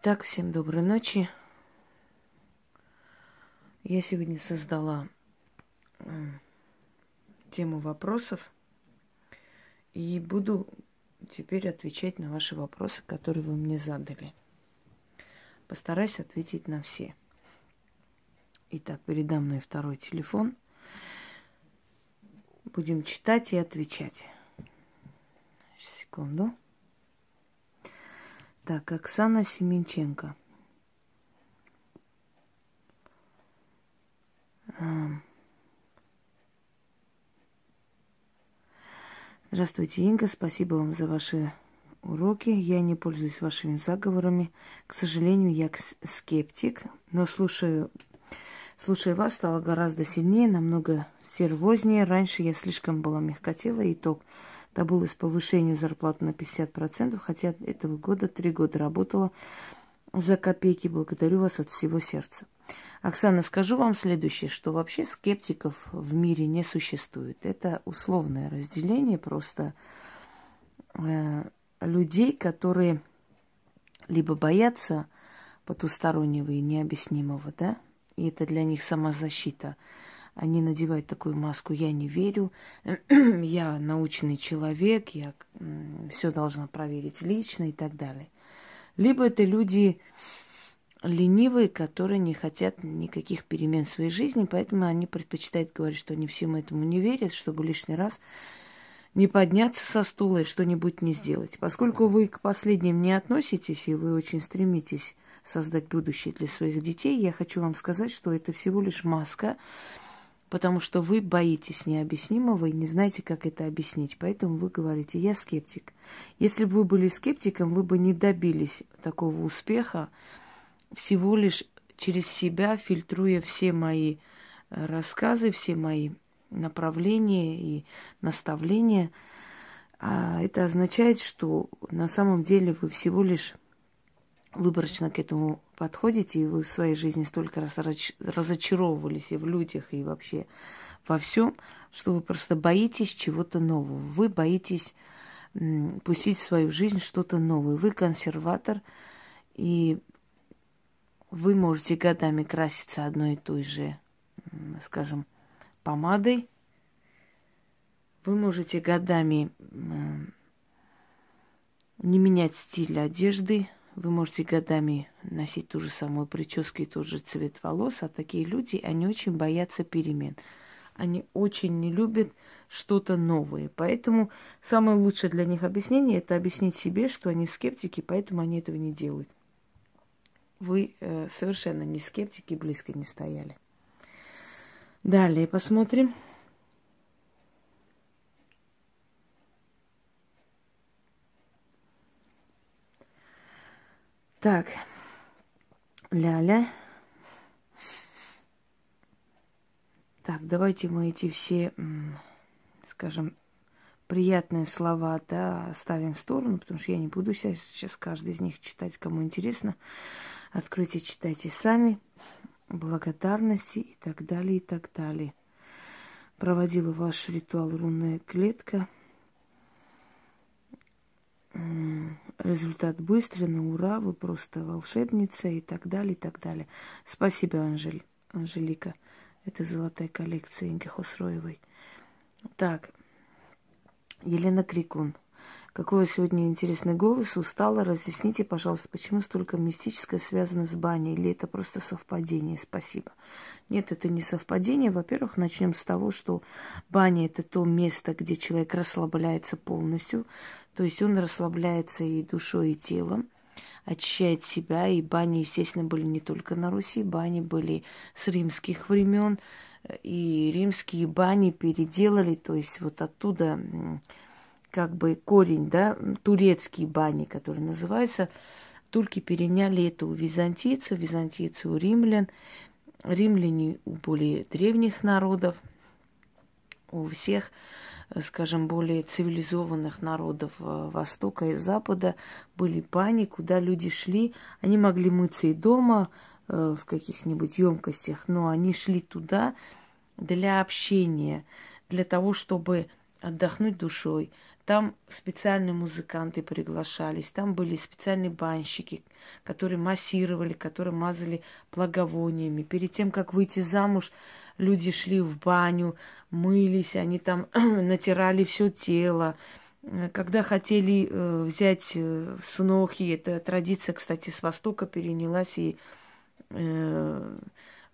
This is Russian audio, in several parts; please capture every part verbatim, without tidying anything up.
Итак, всем доброй ночи. Я сегодня создала тему вопросов и буду теперь отвечать на ваши вопросы, которые вы мне задали. Постараюсь ответить на все. Итак, передо мной второй телефон. Будем читать и отвечать. Секунду. Так, Оксана Семенченко. Здравствуйте, Инга. Спасибо вам за ваши уроки. Я не пользуюсь вашими заговорами. К сожалению, я скептик, но слушаю... Слушая вас, стала гораздо сильнее, намного серьезнее. Раньше я слишком была мягкотелой. Итог добылось повышение зарплаты на пятьдесят процентов, хотя этого года три года работала за копейки. Благодарю вас от всего сердца. Оксана, скажу вам следующее, что вообще скептиков в мире не существует. Это условное разделение просто э, людей, которые либо боятся потустороннего и необъяснимого, да, и это для них самозащита. Они надевают такую маску: я не верю, я научный человек, я все должна проверить лично и так далее. Либо это люди ленивые, которые не хотят никаких перемен в своей жизни, поэтому они предпочитают говорить, что они всему этому не верят, чтобы лишний раз не подняться со стула и что-нибудь не сделать. Поскольку вы к последним не относитесь, и вы очень стремитесь создать будущее для своих детей, я хочу вам сказать, что это всего лишь маска, потому что вы боитесь необъяснимого и не знаете, как это объяснить. Поэтому вы говорите: я скептик. Если бы вы были скептиком, вы бы не добились такого успеха, всего лишь через себя, фильтруя все мои рассказы, все мои направления и наставления. А это означает, что на самом деле вы всего лишь выборочно к этому подходите, и вы в своей жизни столько раз разочаровывались и в людях, и вообще во всем, что вы просто боитесь чего-то нового. Вы боитесь пустить в свою жизнь что-то новое. Вы консерватор, и вы можете годами краситься одной и той же, скажем, помадой. Вы можете годами не менять стиль одежды. Вы можете годами носить ту же самую прическу и тот же цвет волос. А такие люди, они очень боятся перемен. Они очень не любят что-то новое. Поэтому самое лучшее для них объяснение – это объяснить себе, что они скептики, поэтому они этого не делают. Вы э, совершенно не скептики, близко не стояли. Далее посмотрим. Так, ля-ля. Так, давайте мы эти все, скажем, приятные слова, да, оставим в сторону, потому что я не буду сейчас, сейчас каждый из них читать, кому интересно. Откройте, читайте сами. Благодарности и так далее, и так далее. Проводила ваш ритуал «Рунная клетка». Результат быстрый, на ура, вы просто волшебница и так далее, и так далее. Спасибо, Анжель, Анжелика. Это золотая коллекция Инги Хосроевой. Так, Елена Крикун. Какой сегодня интересный голос, устала. Разъясните, пожалуйста, почему столько мистическое связано с баней, или это просто совпадение? Спасибо. Нет, это не совпадение. Во-первых, начнем с того, что баня – это то место, где человек расслабляется полностью. То есть он расслабляется и душой, и телом, очищает себя. И бани, естественно, были не только на Руси. Бани были с римских времен. И римские бани переделали. То есть вот оттуда... как бы корень, да, турецкие бани, которые называются. Турки переняли это у византийцев, византийцы у римлян, римляне у более древних народов, у всех, скажем, более цивилизованных народов Востока и Запада были бани, куда люди шли. Они могли мыться и дома в каких-нибудь емкостях, но они шли туда для общения, для того, чтобы отдохнуть душой, Там специальные музыканты приглашались, там были специальные банщики, которые массировали, которые мазали благовониями. Перед тем, как выйти замуж, люди шли в баню, мылись, они там натирали все тело. Когда хотели э, взять э, снохи, эта традиция, кстати, с Востока перенялась и э,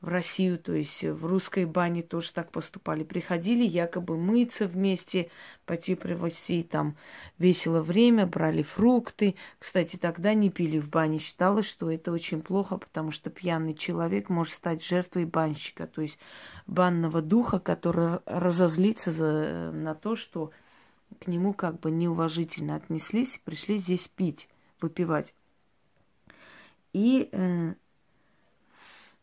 в Россию, то есть в русской бане тоже так поступали. Приходили якобы мыться вместе, пойти провести там весело время, брали фрукты. Кстати, тогда не пили в бане. Считалось, что это очень плохо, потому что пьяный человек может стать жертвой банщика, то есть банного духа, который разозлится за, на то, что к нему как бы неуважительно отнеслись, пришли здесь пить, выпивать. И э,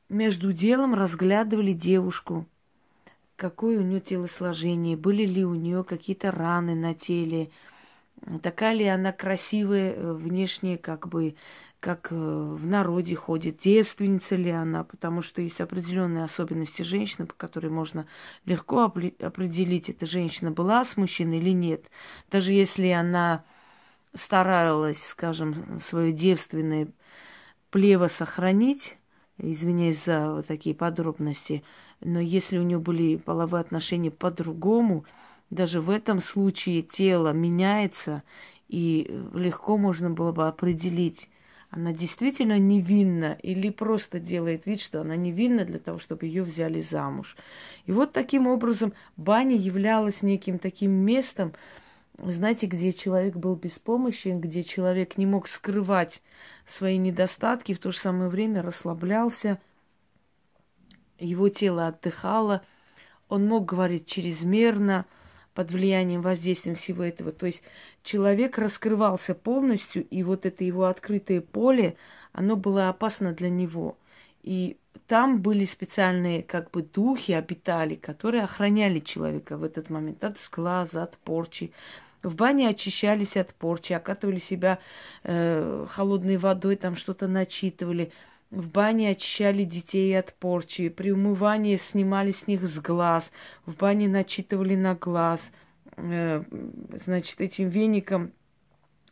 между делом разглядывали девушку, какое у нее телосложение, были ли у нее какие-то раны на теле, такая ли она красивая внешне, как бы, как в народе ходит, девственница ли она, потому что есть определенные особенности женщины, по которым можно легко определить, эта женщина была с мужчиной или нет. Даже если она старалась, скажем, свое девственное плево сохранить, извиняюсь за вот такие подробности, но если у нее были половые отношения по-другому, даже в этом случае тело меняется, и легко можно было бы определить, она действительно невинна или просто делает вид, что она невинна для того, чтобы ее взяли замуж. И вот таким образом баня являлась неким таким местом, знаете, где человек был беспомощен, где человек не мог скрывать свои недостатки, в то же самое время расслаблялся, его тело отдыхало, он мог говорить чрезмерно, под влиянием, воздействием всего этого. То есть человек раскрывался полностью, и вот это его открытое поле, оно было опасно для него. И там были специальные как бы духи, обитали, которые охраняли человека в этот момент от сглаза, от порчи. В бане очищались от порчи, окатывали себя э, холодной водой, там что-то начитывали. В бане очищали детей от порчи, при умывании снимали с них с глаз, в бане начитывали на глаз, значит, этим веником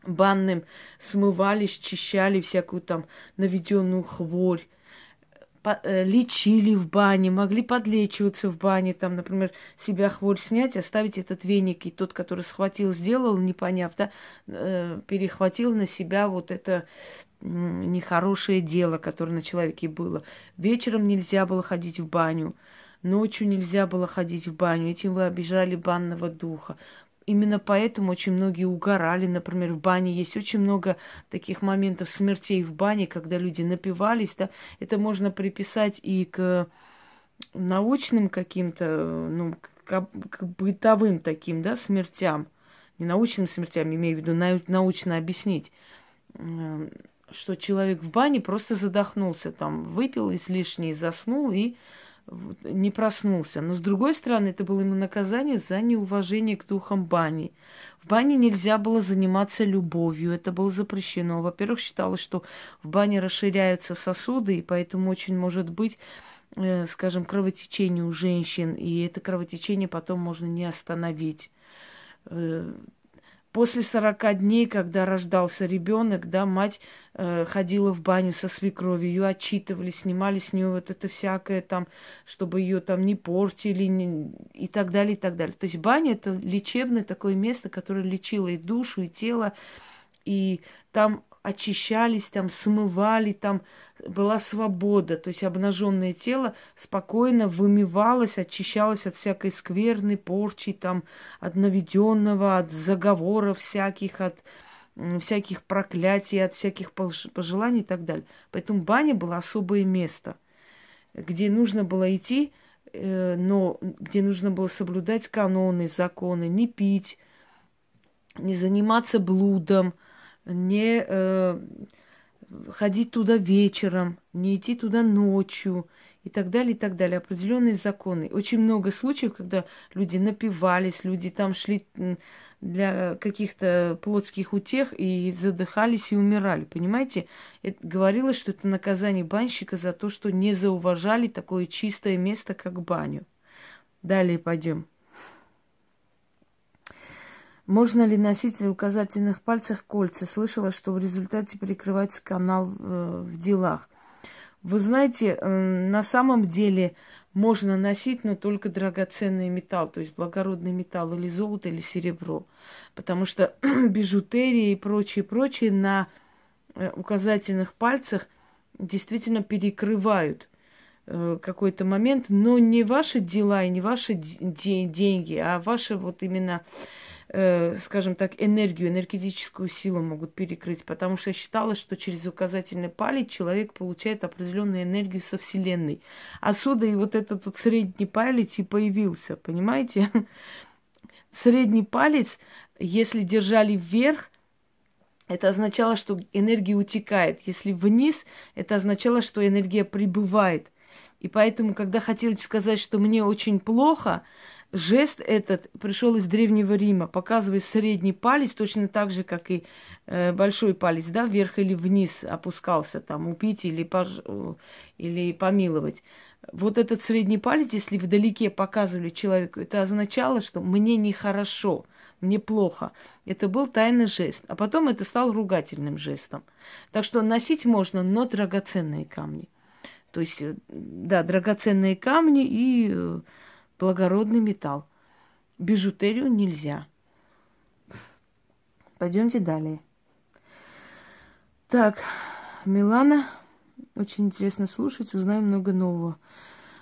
банным смывали, счищали всякую там наведенную хворь, лечили в бане, могли подлечиваться в бане, там, например, себя хворь снять, оставить этот веник, и тот, который схватил, сделал, не поняв, да, перехватил на себя вот это нехорошее дело, которое на человеке было. Вечером нельзя было ходить в баню, ночью нельзя было ходить в баню, этим вы обижали банного духа. Именно поэтому очень многие угорали. Например, в бане есть очень много таких моментов смертей в бане, когда люди напивались. Да? Это можно приписать и к научным каким-то, ну, к, к бытовым таким, да, смертям. Не научным смертям, имею в виду, научно объяснить, что человек в бане просто задохнулся, там, выпил излишне, заснул и не проснулся. Но, с другой стороны, это было ему наказание за неуважение к духам бани. В бане нельзя было заниматься любовью, это было запрещено. Во-первых, считалось, что в бане расширяются сосуды, и поэтому очень может быть, э, скажем, кровотечение у женщин, и это кровотечение потом можно не остановить. Э, После сорока дней, когда рождался ребенок, да, мать э, ходила в баню со свекровью, ее отчитывали, снимали с нее вот это всякое там, чтобы ее там не портили, не... и так далее, и так далее. То есть баня – это лечебное такое место, которое лечило и душу, и тело, и там очищались, там смывали, там была свобода, то есть обнаженное тело спокойно вымывалось, очищалось от всякой скверны, порчи, там, от наведенного, от заговоров всяких, от м, всяких проклятий, от всяких пожеланий и так далее. Поэтому баня была особое место, где нужно было идти, э, но где нужно было соблюдать каноны, законы, не пить, не заниматься блудом, не э, ходить туда вечером, не идти туда ночью и так далее, и так далее. Определенные законы. Очень много случаев, когда люди напивались, люди там шли для каких-то плотских утех и задыхались и умирали. Понимаете? Это, говорилось, что это наказание банщика за то, что не зауважали такое чистое место, как баню. Далее пойдем. Можно ли носить на указательных пальцах кольца? Слышала, что в результате перекрывается канал в делах. Вы знаете, на самом деле можно носить, но только драгоценный металл, то есть благородный металл или золото, или серебро. Потому что бижутерия и прочее, прочее на указательных пальцах действительно перекрывают какой-то момент, но не ваши дела и не ваши деньги, а ваши вот именно, скажем так, энергию, энергетическую силу могут перекрыть, потому что считалось, что через указательный палец человек получает определенную энергию со Вселенной. Отсюда и вот этот вот средний палец и появился, понимаете? Средний палец, если держали вверх, это означало, что энергия утекает. Если вниз, это означало, что энергия прибывает. И поэтому, когда хотели сказать, что мне очень плохо, жест этот пришел из Древнего Рима, показывая средний палец, точно так же, как и э, большой палец, да, вверх или вниз опускался, там, убить или, пож... или помиловать. Вот этот средний палец, если вдалеке показывали человеку, это означало, что мне нехорошо, мне плохо. Это был тайный жест, а потом это стал ругательным жестом. Так что носить можно, но драгоценные камни. То есть, да, драгоценные камни и э, благородный металл. Бижутерию нельзя. Пойдемте далее. Так, Милана, очень интересно слушать, узнаю много нового.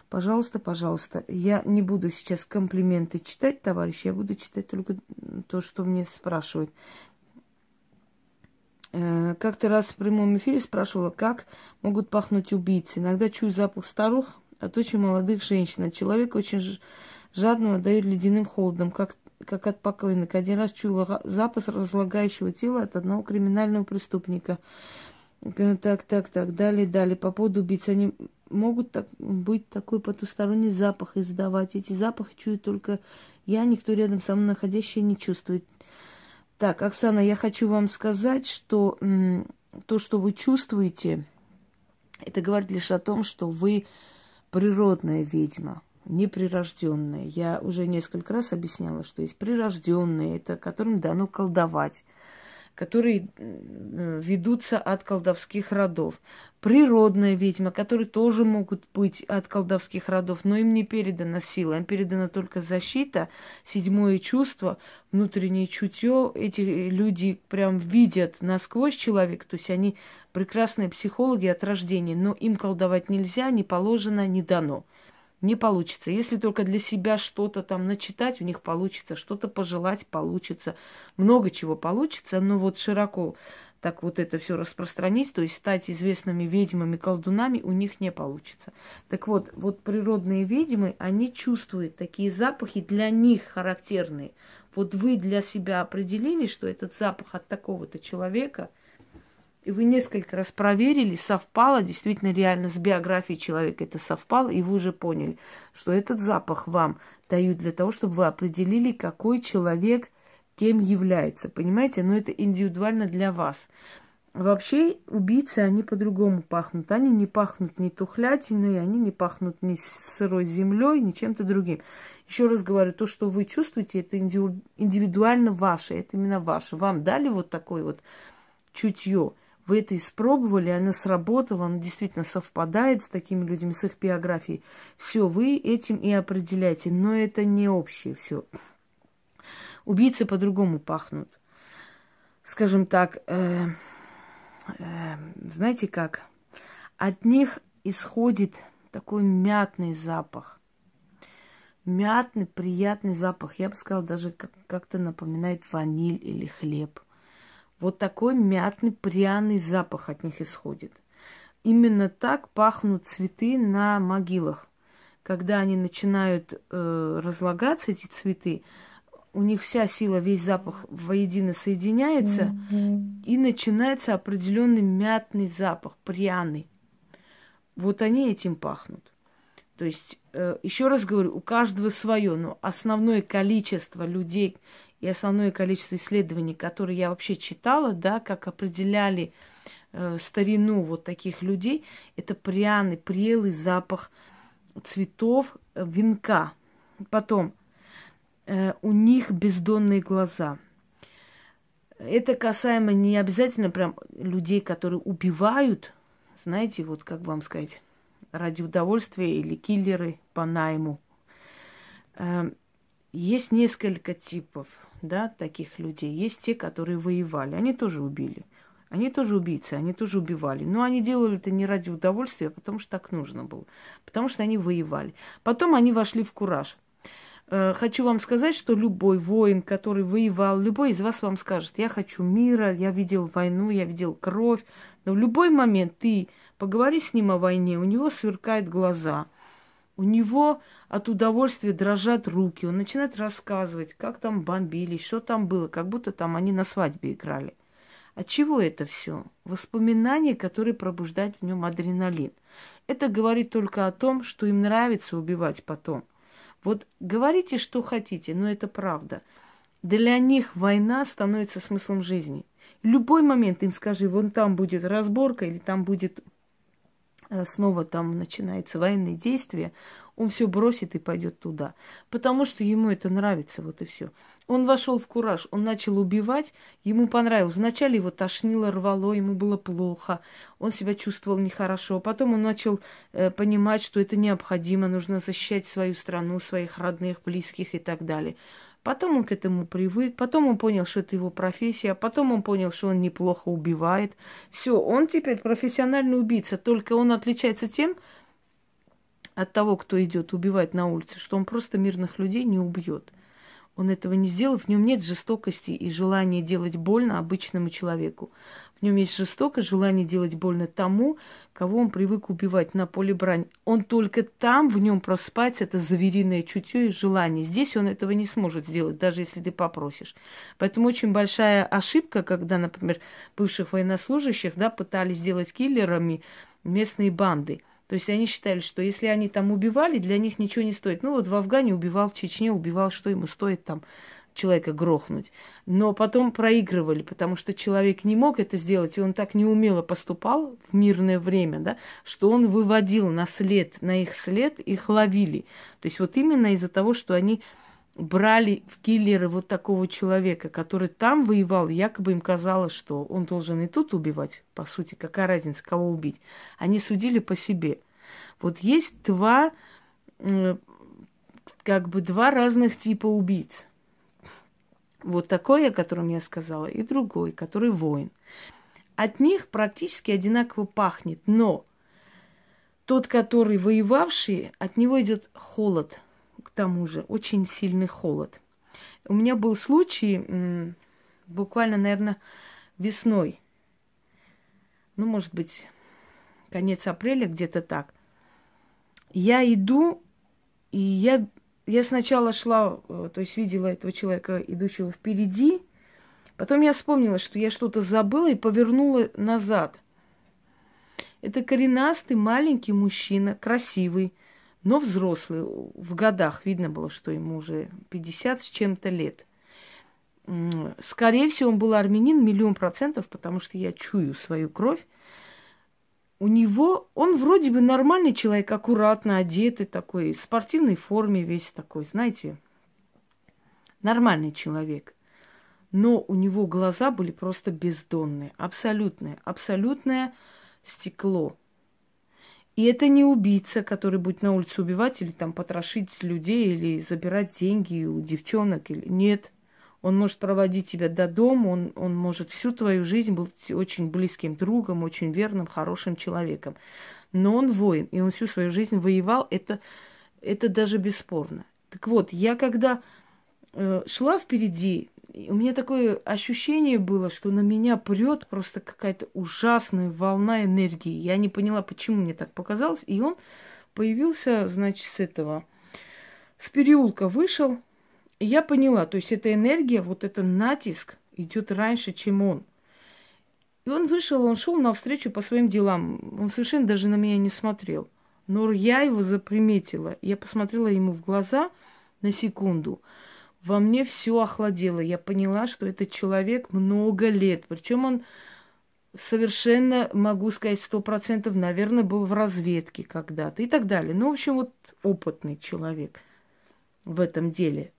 Пожалуйста, пожалуйста. Я не буду сейчас комплименты читать, товарищи, я буду читать только то, что мне спрашивают. Как-то раз в прямом эфире спрашивала, как могут пахнуть убийцы. Иногда чую запах старух от очень молодых женщин. А человек очень жадного дает ледяным холодом, как, как от покойных. Один раз чула запах разлагающего тела от одного криминального преступника. Так, так, так, далее, далее. По поводу убийц. Они могут так, быть такой потусторонний запах издавать. Эти запахи чую только я, никто рядом со мной находящий не чувствует. Так, Оксана, я хочу вам сказать, что м, то, что вы чувствуете, это говорит лишь о том, что вы природная ведьма, неприрожденная. Я уже несколько раз объясняла, что есть прирожденные, это которым дано колдовать, которые ведутся от колдовских родов. Природная ведьма, которые тоже могут быть от колдовских родов, но им не передана сила, им передана только защита, седьмое чувство, внутреннее чутье. Эти люди прям видят насквозь человека, то есть они прекрасные психологи от рождения, но им колдовать нельзя, не положено, не дано. Не получится. Если только для себя что-то там начитать, у них получится, что-то пожелать получится. Много чего получится, но вот широко так вот это все распространить, то есть стать известными ведьмами, колдунами у них не получится. Так вот, вот природные ведьмы, они чувствуют такие запахи, для них характерные. Вот вы для себя определили, что этот запах от такого-то человека, и вы несколько раз проверили, совпало, действительно реально с биографией человека это совпало, и вы уже поняли, что этот запах вам дают для того, чтобы вы определили, какой человек кем является. Понимаете? Но это индивидуально для вас. Вообще убийцы, они по-другому пахнут. Они не пахнут ни тухлятиной, они не пахнут ни сырой землей, ни чем-то другим. Еще раз говорю, то, что вы чувствуете, это индивидуально ваше, это именно ваше. Вам дали вот такое вот чутье. Вы это испробовали, она сработала, она действительно совпадает с такими людьми, с их биографией. Все, вы этим и определяете, но это не общее все. Убийцы по-другому пахнут. Скажем так, э, э, знаете как? От них исходит такой мятный запах. Мятный, приятный запах. Я бы сказала, даже как- как-то напоминает ваниль или хлеб. Вот такой мятный, пряный запах от них исходит. Именно так пахнут цветы на могилах. Когда они начинают э, разлагаться, эти цветы, у них вся сила, весь запах воедино соединяется, mm-hmm. и начинается определенный мятный запах, пряный. Вот они этим пахнут. То есть, э, еще раз говорю, у каждого свое, но основное количество людей... И основное количество исследований, которые я вообще читала, да, как определяли э, старину вот таких людей, это пряный, прелый запах цветов, венка. Потом, э, у них бездонные глаза. Это касаемо не обязательно прям людей, которые убивают, знаете, вот как вам сказать, ради удовольствия или киллеры по найму. Есть несколько типов, да, таких людей. Есть те, которые воевали, они тоже убили. Они тоже убийцы, они тоже убивали. Но они делали это не ради удовольствия, а потому что так нужно было. Потому что они воевали. Потом они вошли в кураж. Э, хочу вам сказать, что любой воин, который воевал, любой из вас вам скажет: я хочу мира, я видел войну, я видел кровь. Но в любой момент ты поговори с ним о войне, у него сверкают глаза. У него от удовольствия дрожат руки. Он начинает рассказывать, как там бомбили, что там было. Как будто там они на свадьбе играли. От чего это все? Воспоминания, которые пробуждают в нем адреналин. Это говорит только о том, что им нравится убивать потом. Вот говорите, что хотите, но это правда. Для них война становится смыслом жизни. В любой момент им скажи: вон там будет разборка, или там будет снова там начинается военные действия, он все бросит и пойдет туда. Потому что ему это нравится, вот и все. Он вошел в кураж, он начал убивать, ему понравилось. Вначале его тошнило, рвало, ему было плохо, он себя чувствовал нехорошо. Потом он начал э, понимать, что это необходимо, нужно защищать свою страну, своих родных, близких и так далее. Потом он к этому привык, потом он понял, что это его профессия, потом он понял, что он неплохо убивает. Все, он теперь профессиональный убийца, только он отличается тем от того, кто идет убивать на улице, что он просто мирных людей не убьет. Он этого не сделал, в нем нет жестокости и желания делать больно обычному человеку. В нем есть жестокость, желание делать больно тому, кого он привык убивать на поле брани. Он только там, в нем проспать, это звериное чутье и желание. Здесь он этого не сможет сделать, даже если ты попросишь. Поэтому очень большая ошибка, когда, например, бывших военнослужащих, да, пытались сделать киллерами местные банды. То есть они считали, что если они там убивали, для них ничего не стоит. Ну вот в Афгане убивал, в Чечне убивал, что ему стоит там человека грохнуть. Но потом проигрывали, потому что человек не мог это сделать, и он так неумело поступал в мирное время, да, что он выводил на след, на их след, их ловили. То есть вот именно из-за того, что они брали в киллеры вот такого человека, который там воевал, якобы им казалось, что он должен и тут убивать, по сути, какая разница, кого убить. Они судили по себе. Вот есть два, как бы два разных типа убийц. Вот такой, о котором я сказала, и другой, который воин. От них практически одинаково пахнет, но тот, который воевавший, от него идет холод. К тому же очень сильный холод. У меня был случай буквально, наверное, весной. Ну, может быть, конец апреля, где-то так. Я иду, и я, я сначала шла, то есть видела этого человека, идущего впереди. Потом я вспомнила, что я что-то забыла и повернула назад. Это коренастый, маленький мужчина, красивый. Но взрослый, в годах видно было, что ему уже пятьдесят с чем-то лет. Скорее всего, он был армянин миллион процентов, потому что я чую свою кровь. У него, он вроде бы нормальный человек, аккуратно одетый такой, в спортивной форме весь такой, знаете, нормальный человек. Но у него глаза были просто бездонные, абсолютное, абсолютное стекло. И это не убийца, который будет на улице убивать или там потрошить людей, или забирать деньги у девчонок. Или... Нет, он может проводить тебя до дома, он, он может всю твою жизнь быть очень близким другом, очень верным, хорошим человеком. Но он воин, и он всю свою жизнь воевал, это, это даже бесспорно. Так вот, я когда э, шла впереди, у меня такое ощущение было, что на меня прет просто какая-то ужасная волна энергии. Я не поняла, почему мне так показалось. И он появился, значит, с этого, с переулка вышел. И я поняла, то есть эта энергия, вот этот натиск идет раньше, чем он. И он вышел, он шел навстречу по своим делам. Он совершенно даже на меня не смотрел. Но я его заприметила. Я посмотрела ему в глаза на секунду. Во мне все охладело. Я поняла, что этот человек много лет. Причем он совершенно, могу сказать, сто процентов, наверное, был в разведке когда-то и так далее. Ну, в общем, вот опытный человек в этом деле.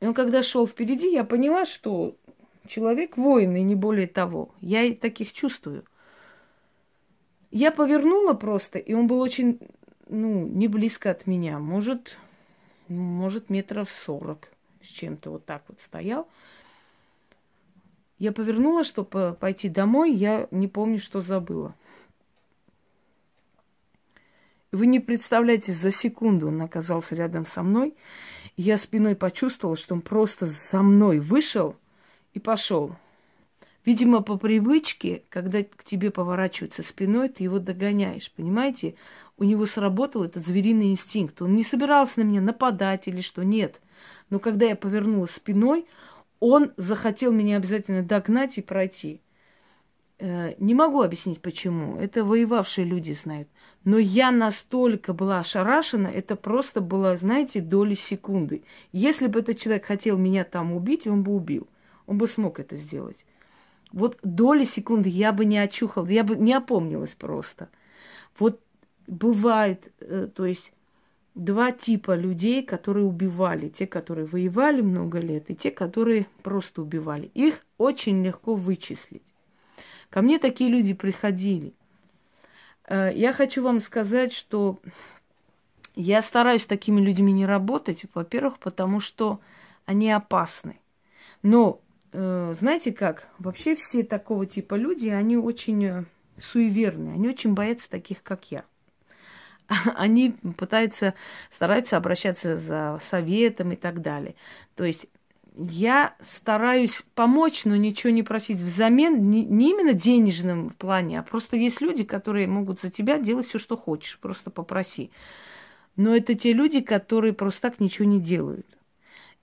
И он когда шел впереди, я поняла, что Человек воин, и не более того. Я и таких чувствую. Я повернула просто, и он был очень, ну, не близко от меня. Может, может метров сорок с чем-то вот так вот стоял. Я повернула, чтобы пойти домой. Я не помню, что забыла. Вы не представляете, за секунду он оказался рядом со мной. И я спиной почувствовала, что он просто за мной вышел и пошел. Видимо, по привычке, когда к тебе поворачивается спиной, ты его догоняешь, понимаете? У него сработал этот звериный инстинкт. Он не собирался на меня нападать или что, нет. Но когда я повернулась спиной, он захотел меня обязательно догнать и пройти. Не могу объяснить, почему. Это воевавшие люди знают. Но я настолько была ошарашена, это просто было, знаете, доли секунды. Если бы этот человек хотел меня там убить, он бы убил. Он бы смог это сделать. Вот доли секунды я бы не очухалась, я бы не опомнилась просто. Вот бывает, то есть, два типа людей, которые убивали. Те, которые воевали много лет, и те, которые просто убивали. Их очень легко вычислить. Ко мне такие люди приходили. Я хочу вам сказать, что я стараюсь с такими людьми не работать, во-первых, потому что они опасны. Но знаете как, вообще все такого типа люди, они очень суеверные, они очень боятся таких, как я. Они пытаются, стараются обращаться за советом и так далее. То есть я стараюсь помочь, но ничего не просить взамен, не именно денежном плане, а просто есть люди, которые могут за тебя делать все, что хочешь, просто попроси. Но это те люди, которые просто так ничего не делают.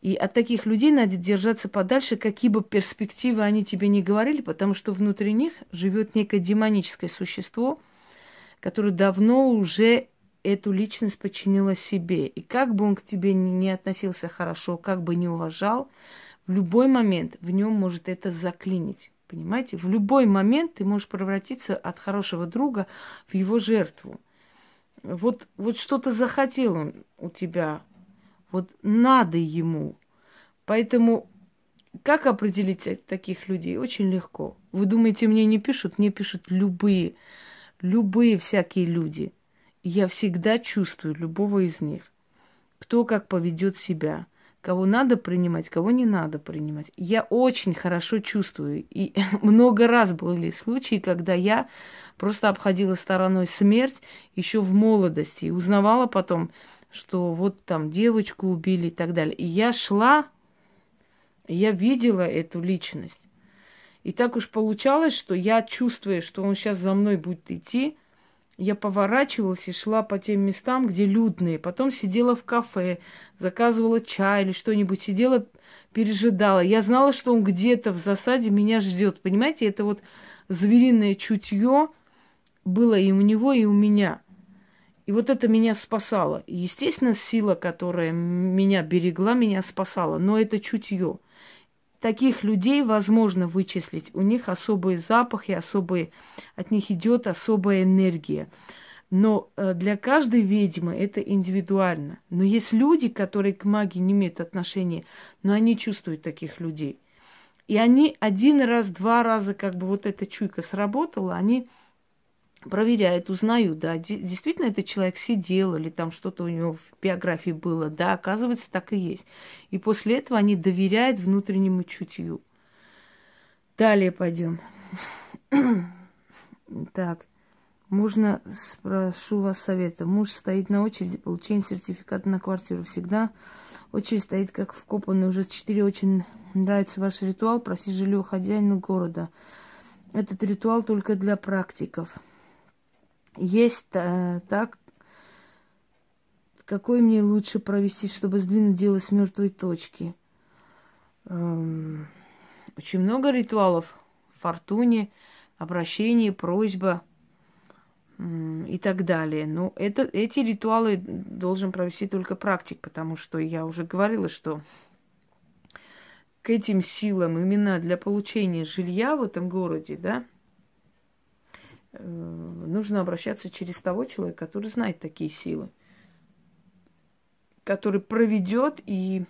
И от таких людей надо держаться подальше, какие бы перспективы они тебе ни говорили, потому что внутри них живет некое демоническое существо, которое давно уже эту личность подчинила себе. И как бы он к тебе не относился хорошо, как бы не уважал, в любой момент в нем может это заклинить. Понимаете? В любой момент ты можешь превратиться от хорошего друга в его жертву. Вот, вот что-то захотел он у тебя. Вот надо ему. Поэтому как определить таких людей? Очень легко. Вы думаете, мне не пишут? Мне пишут любые, любые всякие люди. Я всегда чувствую любого из них, кто как поведет себя, кого надо принимать, кого не надо принимать. Я очень хорошо чувствую. И много раз были случаи, когда я просто обходила стороной смерть еще в молодости и узнавала потом, что вот там девочку убили и так далее. И я шла, я видела эту личность. И так уж получалось, что я, чувствуя, что он сейчас за мной будет идти, я поворачивалась и шла по тем местам, где людные. Потом сидела в кафе, заказывала чай или что-нибудь, сидела, пережидала. Я знала, что он где-то в засаде меня ждет. Понимаете, это вот звериное чутье было и у него, и у меня. И вот это меня спасало. Естественно, сила, которая меня берегла, меня спасала. Но это чутье. Таких людей возможно вычислить. У них особый запах и особый, от них идет особая энергия. Но для каждой ведьмы это индивидуально. Но есть люди, которые к магии не имеют отношения, но они чувствуют таких людей. И они один раз, два раза, как бы вот эта чуйка сработала, они проверяют, узнают, да, действительно этот человек сидел или там что-то у него в биографии было, да, оказывается, так и есть. И после этого они доверяют внутреннему чутью. Далее пойдем. Так, можно, спрошу вас совета. Муж стоит на очереди получения сертификата на квартиру всегда. Очередь стоит как вкопанная, уже четыре. Очень нравится ваш ритуал, проси жилье хозяину города. Этот ритуал только для практиков. Есть э, так, какой мне лучше провести, чтобы сдвинуть дело с мертвой точки? Эм, очень много ритуалов. Фортуне, обращение, просьба эм, и так далее. Но это, эти ритуалы должен провести только практик, потому что я уже говорила, что к этим силам именно для получения жилья в этом городе, да, нужно обращаться через того человека, который знает такие силы, который проведет и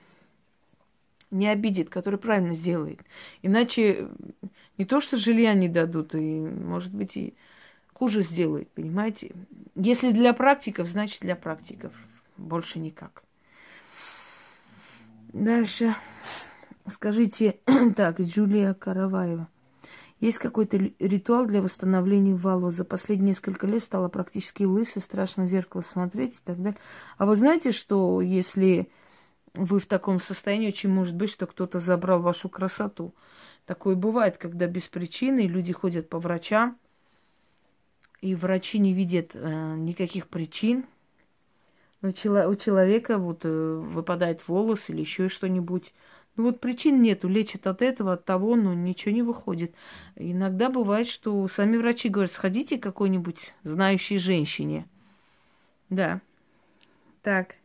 не обидит, который правильно сделает. Иначе не то, что жилья не дадут, и, может быть, и хуже сделает, понимаете? Если для практиков, значит для практиков. Больше никак. Дальше. Скажите, так, Джулия Караваева. Есть какой-то ритуал для восстановления волос? За последние несколько лет стала практически лысой, страшно в зеркало смотреть и так далее. А вы знаете, что если вы в таком состоянии, очень может быть, что кто-то забрал вашу красоту? Такое бывает, когда без причины люди ходят по врачам, и врачи не видят э, никаких причин. У человека вот выпадает волос или еще что-нибудь. Ну вот причин нету, лечат от этого, от того, но ничего не выходит. Иногда бывает, что сами врачи говорят, сходите к какой-нибудь знающей женщине. Да. Так.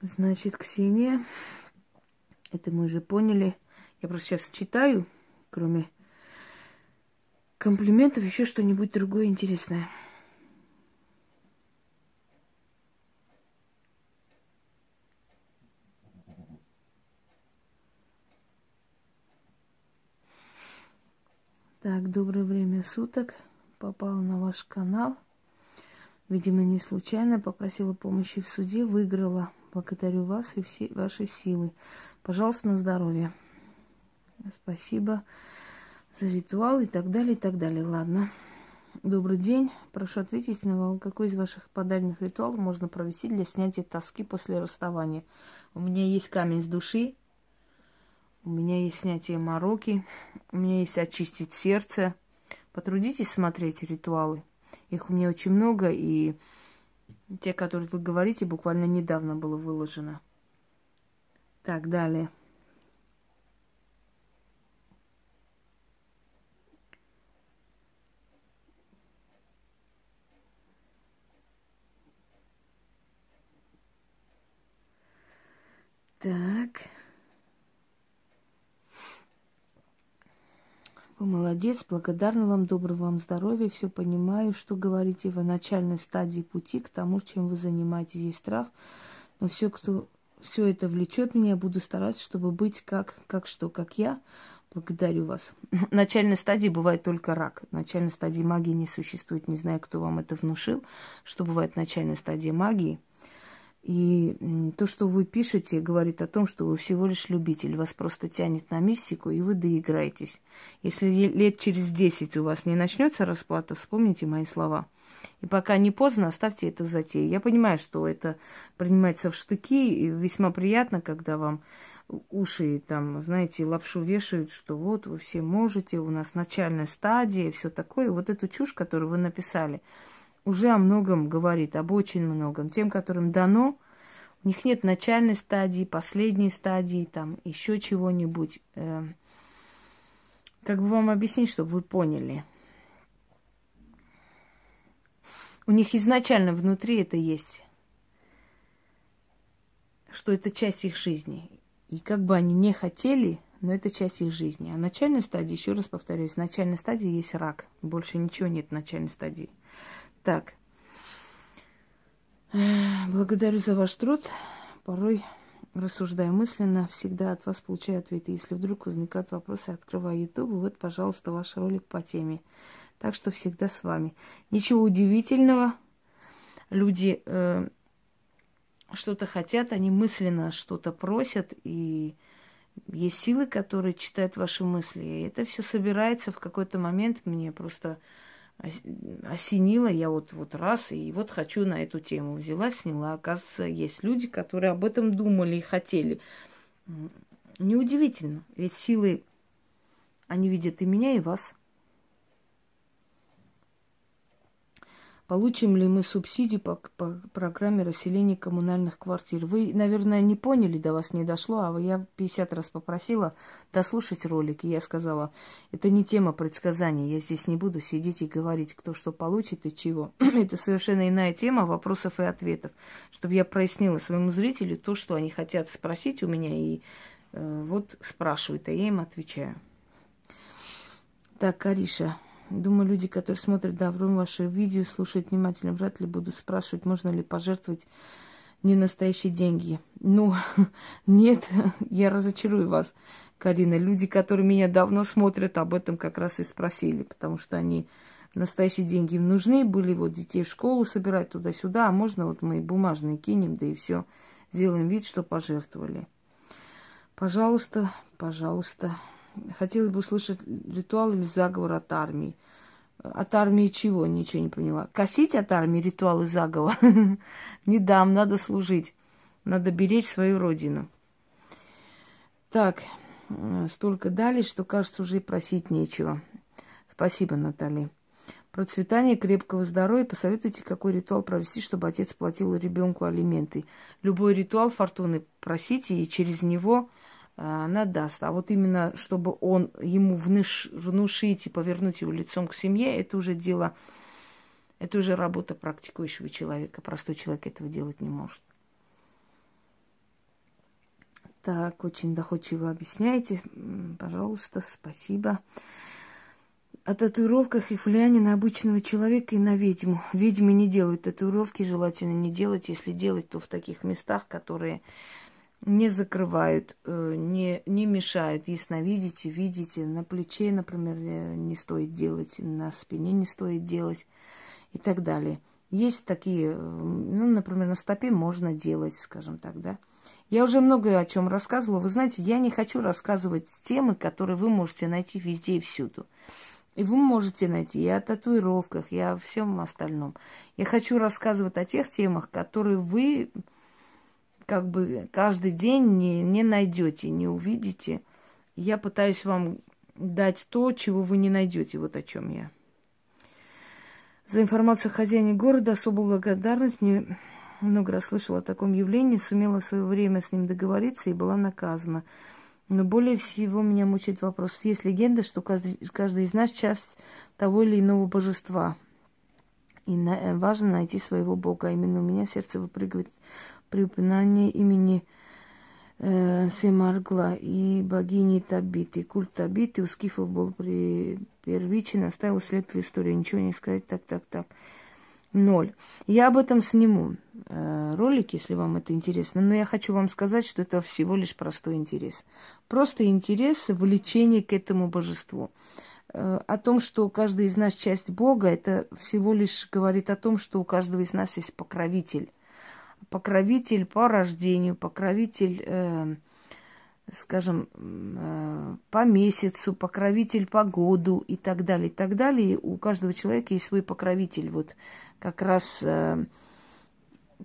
Значит, Ксения. Это мы уже поняли. Я просто сейчас читаю, кроме комплиментов, еще что-нибудь другое интересное. Так, доброе время суток. Попала на ваш канал. Видимо, не случайно. Попросила помощи в суде. Выиграла. Благодарю вас и все ваши силы. Пожалуйста, на здоровье. Спасибо за ритуал и так далее, и так далее. Ладно. Добрый день. Прошу ответить на вопрос, какой из ваших подаренных ритуалов можно провести для снятия тоски после расставания? У меня есть камень с души. У меня есть снятие мороки. У меня есть очистить сердце. Потрудитесь смотреть ритуалы. Их у меня очень много. И те, которые вы говорите, буквально недавно было выложено. Так, далее. Так. Вы молодец, благодарна вам, доброго вам здоровья. Все понимаю, что говорите, вы в начальной стадии пути к тому, чем вы занимаетесь. Есть страх, но все, кто все это влечет меня, я буду стараться, чтобы быть как, как что, как я. Благодарю вас. В начальной стадии бывает только рак. В начальной стадии магии не существует. Не знаю, кто вам это внушил, что бывает в начальной стадии магии. И то, что вы пишете, говорит о том, что вы всего лишь любитель. Вас просто тянет на мистику, и вы доиграетесь. Если лет через десять у вас не начнется расплата, вспомните мои слова. И пока не поздно, оставьте это затею. Я понимаю, что это принимается в штыки, и весьма приятно, когда вам уши, там, знаете, лапшу вешают, что вот вы все можете, у нас начальная стадия, и все такое. Вот эту чушь, которую вы написали, уже о многом говорит, об очень многом. Тем, которым дано, у них нет начальной стадии, последней стадии, там еще чего-нибудь. Как бы вам объяснить, чтобы вы поняли? У них изначально внутри это есть, что это часть их жизни. И как бы они не хотели, но это часть их жизни. А в начальной стадии, еще раз повторюсь, в начальной стадии есть рак. Больше ничего нет в начальной стадии. Так, благодарю за ваш труд. Порой рассуждаю мысленно, всегда от вас получаю ответы. Если вдруг возникают вопросы, открываю YouTube, вот, пожалуйста, ваш ролик по теме. Так что всегда с вами. Ничего удивительного. Люди э, что-то хотят, они мысленно что-то просят, и есть силы, которые читают ваши мысли. И это все собирается в какой-то момент мне просто осенила я вот, вот раз, и вот хочу на эту тему. Взяла, сняла. Оказывается, есть люди, которые об этом думали и хотели. Неудивительно, ведь силы, они видят и меня, и вас. Получим ли мы субсидию по, по программе расселения коммунальных квартир? Вы, наверное, не поняли, до вас не дошло, а я пятьдесят раз попросила дослушать ролик, и я сказала, это не тема предсказаний, я здесь не буду сидеть и говорить, кто что получит и чего. Это совершенно иная тема вопросов и ответов, чтобы я прояснила своему зрителю то, что они хотят спросить у меня, и э, вот спрашивают, а я им отвечаю. Так, Ариша. Думаю, люди, которые смотрят давно ваши видео, слушают внимательно, вряд ли будут спрашивать, можно ли пожертвовать ненастоящие деньги. Ну, нет, я разочарую вас, Карина. Люди, которые меня давно смотрят, об этом как раз и спросили, потому что они настоящие деньги им нужны были, вот детей в школу собирать туда-сюда, а можно вот мы бумажные кинем, да и все, сделаем вид, что пожертвовали. Пожалуйста, пожалуйста. Хотелось бы услышать ритуал или заговор от армии. От армии чего? Ничего не поняла. Косить от армии ритуал и заговор? Не дам, надо служить. Надо беречь свою родину. Так, столько дали, что, кажется, уже и просить нечего. Спасибо, Наталья. Процветание, крепкого здоровья. Посоветуйте, какой ритуал провести, чтобы отец платил ребенку алименты. Любой ритуал фортуны просите, и через него она даст. А вот именно, чтобы он ему внуш, внушить и повернуть его лицом к семье, это уже дело, это уже работа практикующего человека. Простой человек этого делать не может. Так, очень доходчиво объясняете. Пожалуйста, спасибо. О татуировках и влияние на обычного человека и на ведьму. Ведьмы не делают татуировки, желательно не делать. Если делать, то в таких местах, которые не закрывают, не, не мешают. Ясновидите, видите, на плече, например, не стоит делать, на спине не стоит делать и так далее. Есть такие, ну, например, на стопе можно делать, скажем так, да. Я уже много о чем рассказывала. Вы знаете, я не хочу рассказывать темы, которые вы можете найти везде и всюду. И вы можете найти и о татуировках, и о всем остальном. Я хочу рассказывать о тех темах, которые вы как бы каждый день не, не найдете, не увидите. Я пытаюсь вам дать то, чего вы не найдете. Вот о чем я. За информацию о хозяине города особую благодарность. Мне много раз слышала о таком явлении, сумела в свое время с ним договориться и была наказана. Но более всего меня мучает вопрос. Есть легенда, что каждый, каждый из нас часть того или иного божества. И на, важно найти своего Бога. Именно у меня сердце выпрыгивает при упоминании имени э, Семаргла и богини Табиты. Культ Табиты у скифов был первичен, оставил след в истории. Ничего не сказать, так, так, так. Ноль. Я об этом сниму э, ролик, если вам это интересно. Но я хочу вам сказать, что это всего лишь простой интерес. Просто интерес, влечение к этому божеству. Э, о том, что каждый из нас часть Бога, это всего лишь говорит о том, что у каждого из нас есть покровитель. Покровитель по рождению, покровитель, э, скажем, э, по месяцу, покровитель по году и так далее, и так далее. У каждого человека есть свой покровитель, вот. Как раз,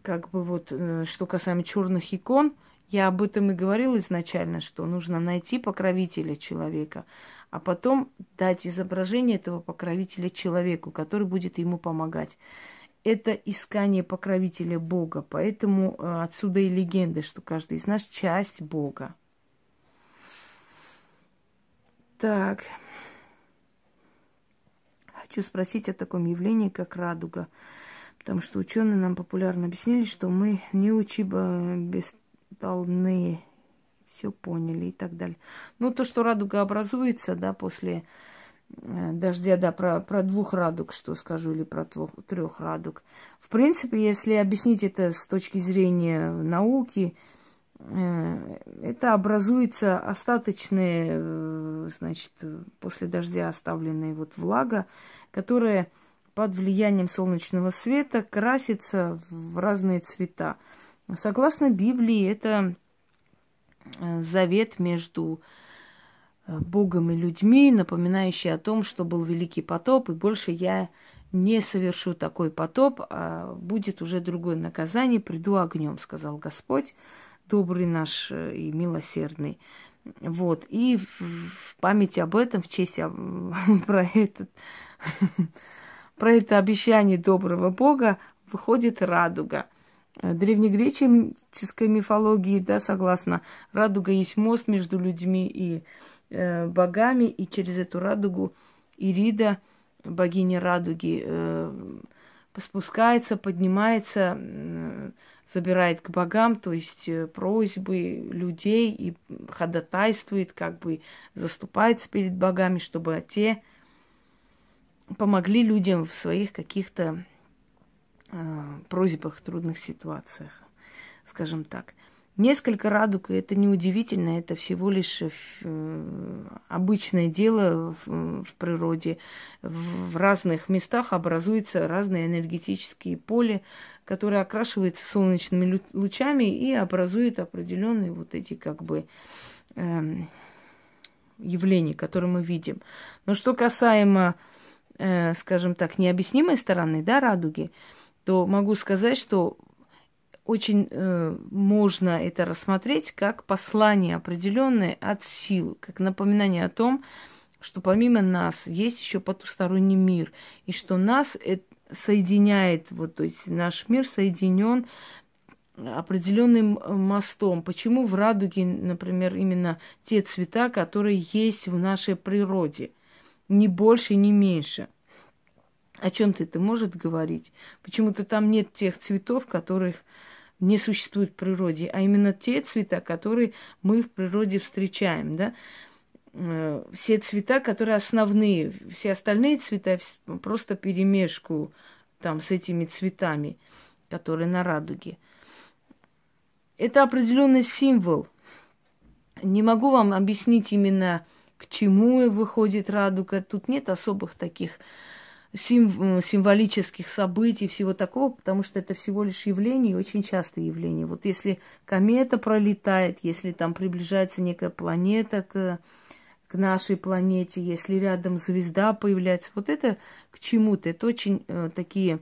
как бы вот, что касаемо черных икон, я об этом и говорила изначально, что нужно найти покровителя человека, а потом дать изображение этого покровителя человеку, который будет ему помогать. Это искание покровителя Бога, поэтому отсюда и легенда, что каждый из нас часть Бога. Так. Хочу спросить о таком явлении, как радуга, потому что ученые нам популярно объяснили, что мы не учиба бестолные, все поняли и так далее. Ну, то, что радуга образуется, да, после дождя, да, про, про двух радуг, что скажу, или про трех радуг. В принципе, если объяснить это с точки зрения науки, это образуется остаточная, значит, после дождя оставленная вот влага, которая под влиянием солнечного света красится в разные цвета. Согласно Библии, это завет между Богом и людьми, напоминающий о том, что был великий потоп, и больше я не совершу такой потоп, а будет уже другое наказание, приду огнем, сказал Господь, добрый наш и милосердный. Вот. И в память об этом, в честь об... про, этот... про это обещание доброго Бога выходит радуга. Древнегреческой мифологии, да, согласно, радуга есть мост между людьми и э, богами, и через эту радугу Ирида, богиня радуги, э, спускается, поднимается, э, забирает к богам, то есть э, просьбы людей, и ходатайствует, как бы заступается перед богами, чтобы те помогли людям в своих каких-то э, просьбах, трудных ситуациях, скажем так. Несколько радуг, и это неудивительно, это всего лишь обычное дело в природе. В разных местах образуются разные энергетические поля, которые окрашиваются солнечными лучами и образуют определенные вот эти как бы явления, которые мы видим. Но что касаемо, скажем так, необъяснимой стороны, да, радуги, то могу сказать, что очень э, можно это рассмотреть как послание определенное от сил, как напоминание о том, что помимо нас есть еще потусторонний мир, и что нас это соединяет, вот, то есть наш мир соединен определенным мостом. Почему в радуге, например, именно те цвета, которые есть в нашей природе, ни больше, ни меньше? О чем-то это может говорить? Почему-то там нет тех цветов, которых не существует в природе, а именно те цвета, которые мы в природе встречаем, да? Все цвета, которые основные, все остальные цвета просто перемешку там с этими цветами, которые на радуге. Это определенный символ. Не могу вам объяснить именно, к чему выходит радуга. Тут нет особых таких Сим- символических событий, всего такого, потому что это всего лишь явление, и очень частое явление. Вот если комета пролетает, если там приближается некая планета к, к нашей планете, если рядом звезда появляется, вот это к чему-то. Это очень э, такие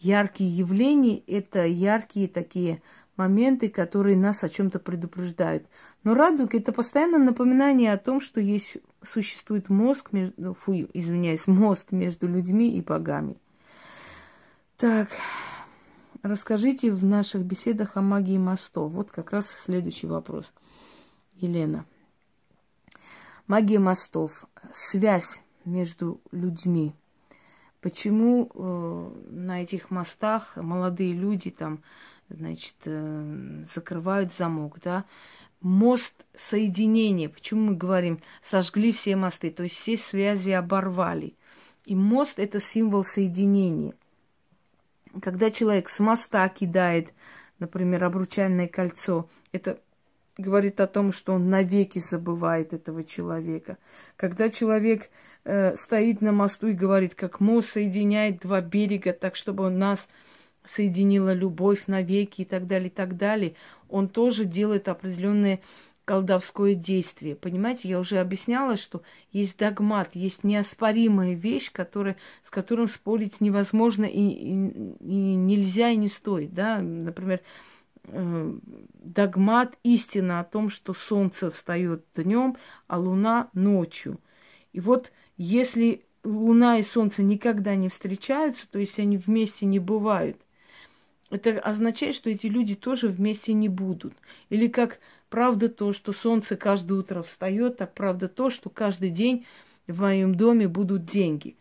яркие явления, это яркие такие моменты, которые нас о чем-то предупреждают. Но радуга – это постоянно напоминание о том, что есть, существует мозг между, фу, извиняюсь, мост между людьми и богами. Так, расскажите в наших беседах о магии мостов. Вот как раз следующий вопрос. Елена. Магия мостов. Связь между людьми. Почему э, на этих мостах молодые люди там, значит, э, закрывают замок, да? Мост соединения. Почему мы говорим, сожгли все мосты, то есть все связи оборвали. И мост – это символ соединения. Когда человек с моста кидает, например, обручальное кольцо, это говорит о том, что он навеки забывает этого человека. Когда человек стоит на мосту и говорит, как мост соединяет два берега, так чтобы нас соединила любовь навеки и так далее, и так далее. Он тоже делает определенное колдовское действие. Понимаете, я уже объясняла, что есть догмат, есть неоспоримая вещь, которая, с которой спорить невозможно и, и, и нельзя, и не стоит. Да? Например, догмат, истина о том, что солнце встает днем, а луна ночью. И вот если луна и солнце никогда не встречаются, то есть они вместе не бывают, это означает, что эти люди тоже вместе не будут. Или как правда то, что солнце каждое утро встает, так правда то, что каждый день в моем доме будут деньги.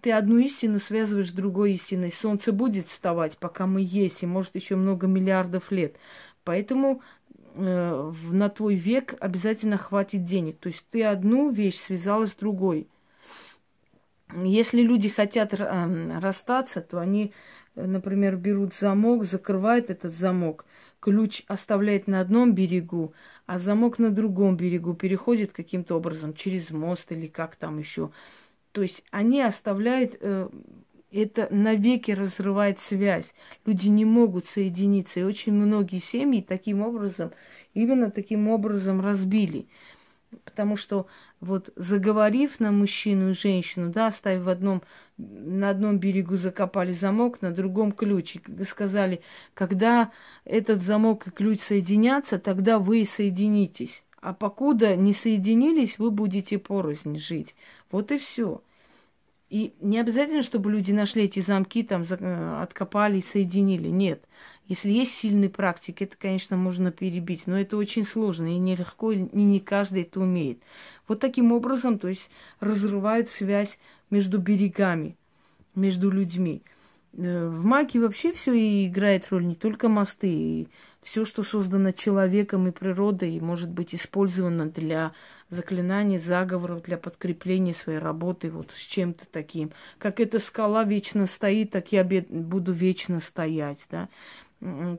Ты одну истину связываешь с другой истиной. Солнце будет вставать, пока мы есть, и может еще много миллиардов лет. Поэтому на твой век обязательно хватит денег. То есть ты одну вещь связала с другой. Если люди хотят расстаться, то они, например, берут замок, закрывают этот замок, ключ оставляет на одном берегу, а замок на другом берегу переходит каким-то образом через мост или как там еще. То есть они оставляют, это навеки разрывает связь. Люди не могут соединиться. И очень многие семьи таким образом, именно таким образом разбили. Потому что вот заговорив на мужчину и женщину, да, оставив в одном, на одном берегу закопали замок, на другом ключ. И сказали, когда этот замок и ключ соединятся, тогда вы и соединитесь. А покуда не соединились, вы будете порознь жить. Вот и все. И не обязательно, чтобы люди нашли эти замки, там откопали и соединили. Нет. Если есть сильные практики, это, конечно, можно перебить. Но это очень сложно и нелегко, и не каждый это умеет. Вот таким образом, то есть, разрывают связь между берегами, между людьми. В магии вообще все играет роль, не только мосты. И Все, что создано человеком и природой, может быть использовано для заклинаний, заговоров, для подкрепления своей работы вот с чем-то таким. Как эта скала вечно стоит, так я буду вечно стоять. Да?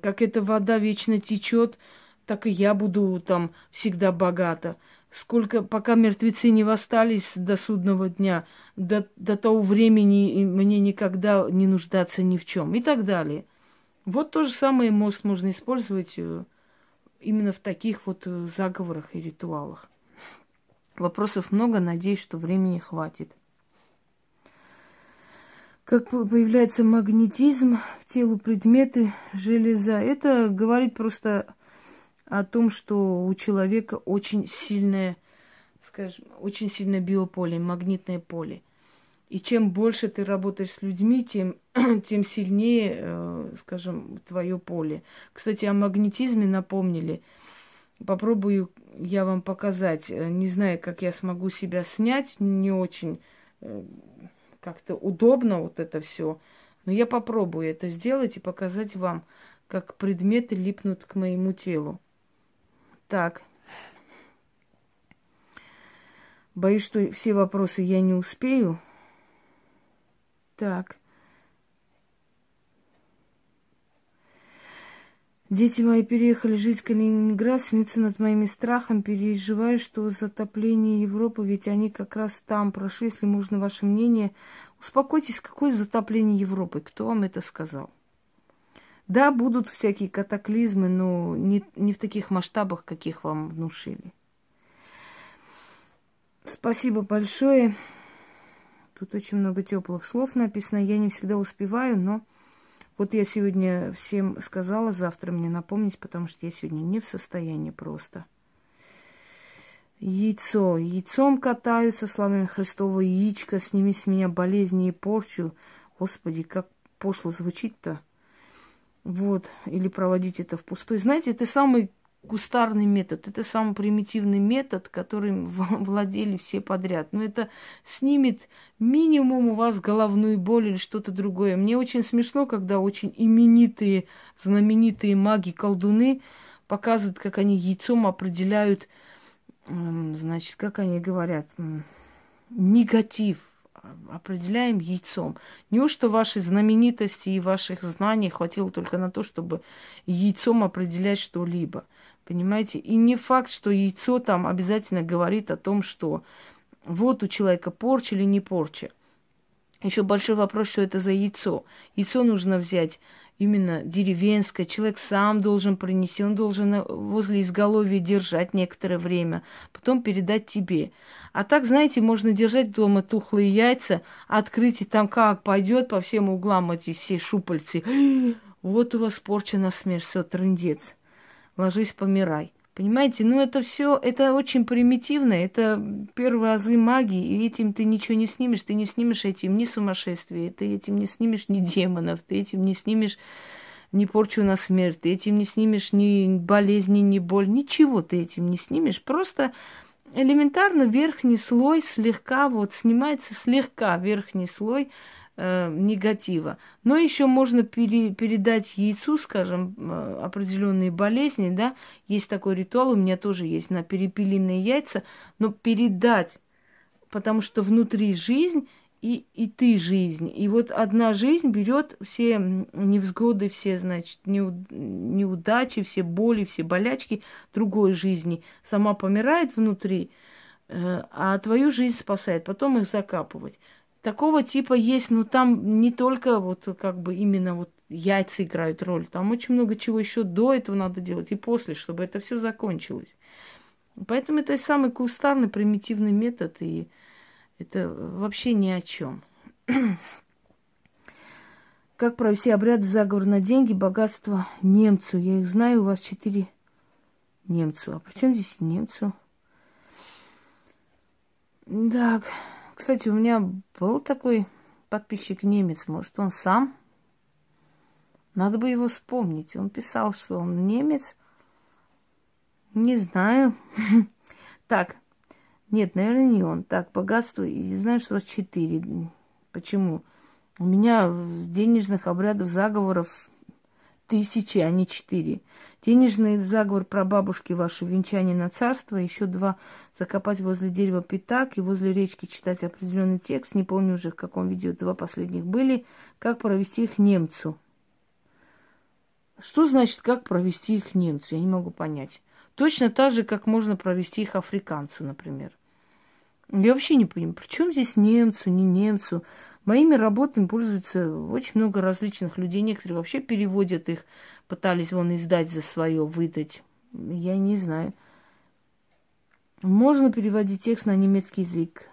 Как эта вода вечно течет, так и я буду там всегда богата. Сколько, пока мертвецы не восстались до судного дня, до, до того времени мне никогда не нуждаться ни в чем и так далее. Вот то же самое мост можно использовать именно в таких вот заговорах и ритуалах. Вопросов много, надеюсь, что времени хватит. Как появляется магнетизм к телу предметы, железа. Это говорит просто о том, что у человека очень сильное, скажем, очень сильное биополе, магнитное поле. И чем больше ты работаешь с людьми, тем, тем сильнее, скажем, твое поле. Кстати, о магнетизме напомнили. Попробую я вам показать. Не знаю, как я смогу себя снять. Не очень как-то удобно вот это все. Но я попробую это сделать и показать вам, как предметы липнут к моему телу. Так. Боюсь, что все вопросы я не успею. Так. Дети мои переехали жить в Калининград, смеются над моими страхами, переживаю, что затопление Европы, ведь они как раз там. Прошу, если можно, ваше мнение. Успокойтесь, какое затопление Европы? Кто вам это сказал? Да, будут всякие катаклизмы, но не, не в таких масштабах, каких вам внушили. Спасибо большое. Тут очень много теплых слов написано. Я не всегда успеваю, но вот я сегодня всем сказала, завтра мне напомнить, потому что я сегодня не в состоянии просто. Яйцо. Яйцом катаются, словами Христова, яичко, сними с меня болезни и порчу. Господи, как пошло звучит-то. Вот. Или проводить это впустую. Знаете, это самый кустарный метод. Это самый примитивный метод, которым владели все подряд. Но это снимет минимум у вас головную боль или что-то другое. Мне очень смешно, когда очень именитые, знаменитые маги-колдуны показывают, как они яйцом определяют, значит, как они говорят, негатив. Определяем яйцом. Неужто вашей знаменитости и ваших знаний хватило только на то, чтобы яйцом определять что-либо? Понимаете? И не факт, что яйцо там обязательно говорит о том, что вот у человека порча или не порча. Еще большой вопрос, что это за яйцо. Яйцо нужно взять именно деревенское. Человек сам должен принести, он должен возле изголовья держать некоторое время, потом передать тебе. А так, знаете, можно держать дома тухлые яйца, открыть, и там как пойдет по всем углам эти все шупальцы. Вот у вас порча на смерть, все, трындец. Ложись, помирай. Понимаете, ну это все, это очень примитивно, это первые азы магии, и этим ты ничего не снимешь, ты не снимешь этим ни сумасшествие, ты этим не снимешь ни демонов, ты этим не снимешь ни порчу на смерть, ты этим не снимешь ни болезни, ни боль, ничего ты этим не снимешь, просто элементарно верхний слой слегка, вот снимается слегка верхний слой, негатива. Но еще можно пере, передать яйцу, скажем, определенные болезни, да, есть такой ритуал, у меня тоже есть на перепелиные яйца, но передать, потому что внутри жизнь и, и ты жизнь. И вот одна жизнь берет все невзгоды, все, значит, неудачи, все боли, все болячки другой жизни. Сама помирает внутри, а твою жизнь спасает, потом их закапывать. Такого типа есть, но там не только вот как бы именно вот яйца играют роль. Там очень много чего еще до этого надо делать и после, чтобы это все закончилось. Поэтому это самый кустарный, примитивный метод, и это вообще ни о чем. Как провести обряды заговор на деньги, богатство немцу? Я их знаю, у вас четыре немцу. А при чем здесь немцу? Так... Кстати, у меня был такой подписчик немец, может, он сам. Надо бы его вспомнить. Он писал, что он немец. Не знаю. Так, нет, наверное, не он. Так, богатство, и знаю, что у вас четыре. Почему? У меня денежных обрядов, заговоров тысячи, а не четыре. Денежный заговор прабабушки вашей, венчание на царство, еще два закопать возле дерева пятак и возле речки читать определенный текст. Не помню уже, в каком видео два последних были. Как провести их немцу? Что значит, как провести их немцу? Я не могу понять. Точно так же, как можно провести их африканцу, например. Я вообще не понимаю, при чем здесь немцу, не немцу? Моими работами пользуются очень много различных людей. Некоторые вообще переводят их, пытались вон издать за свое, выдать. Я не знаю. Можно переводить текст на немецкий язык.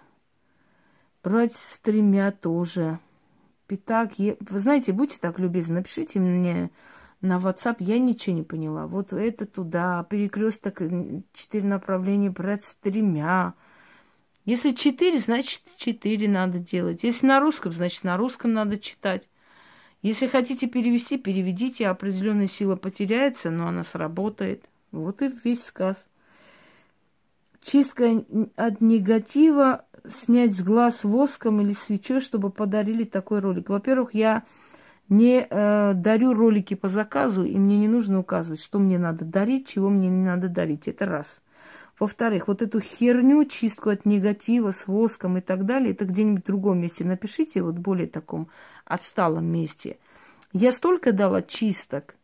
Брать с тремя тоже. Пятак. Е... Вы знаете, будьте так любезны, напишите мне на WhatsApp. Я ничего не поняла. Вот это туда, перекресток, четыре направления, брать с тремя. Если четыре, значит четыре надо делать. Если на русском, значит на русском надо читать. Если хотите перевести, переведите. Определенная сила потеряется, но она сработает. Вот и весь сказ. Чистка от негатива, снять с глаз воском или свечой, чтобы подарили такой ролик. Во-первых, я не э, дарю ролики по заказу, и мне не нужно указывать, что мне надо дарить, чего мне не надо дарить. Это раз. Во-вторых, вот эту херню, чистку от негатива с воском и так далее, это где-нибудь в другом месте напишите, вот более таком отсталом месте. Я столько дала чисток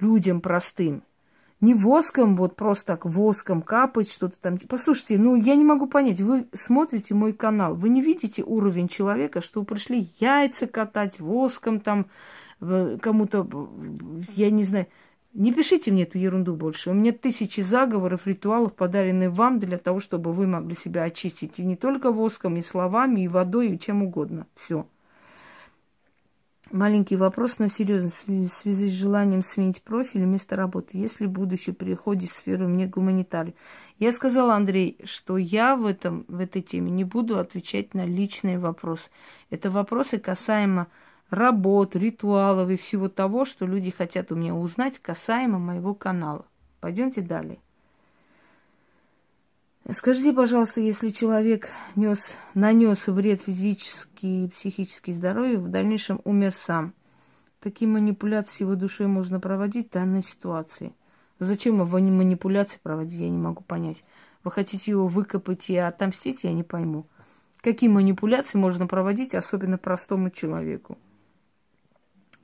людям простым. Не воском, вот просто так воском капать, что-то там. Послушайте, ну я не могу понять, вы смотрите мой канал, вы не видите уровень человека, что вы пришли яйца катать воском там кому-то, я не знаю... Не пишите мне эту ерунду больше. У меня тысячи заговоров, ритуалов, подарены вам для того, чтобы вы могли себя очистить. И не только воском, и словами, и водой, и чем угодно. Все. Маленький вопрос, но серьезно. В связи с желанием сменить профиль и место работы. Если в будущем переходе в сферу мне гуманитарий. Я сказала, Андрей, что я в, этом, в этой теме не буду отвечать на личные вопросы. Это вопросы касаемо... работ, ритуалов и всего того, что люди хотят у меня узнать касаемо моего канала. Пойдемте далее. Скажите, пожалуйста, если человек нес, нанес вред физически и психически здоровью, в дальнейшем умер сам. Какие манипуляции его душой можно проводить в данной ситуации? Зачем его манипуляции проводить, я не могу понять. Вы хотите его выкопать и отомстить, я не пойму. Какие манипуляции можно проводить, особенно простому человеку?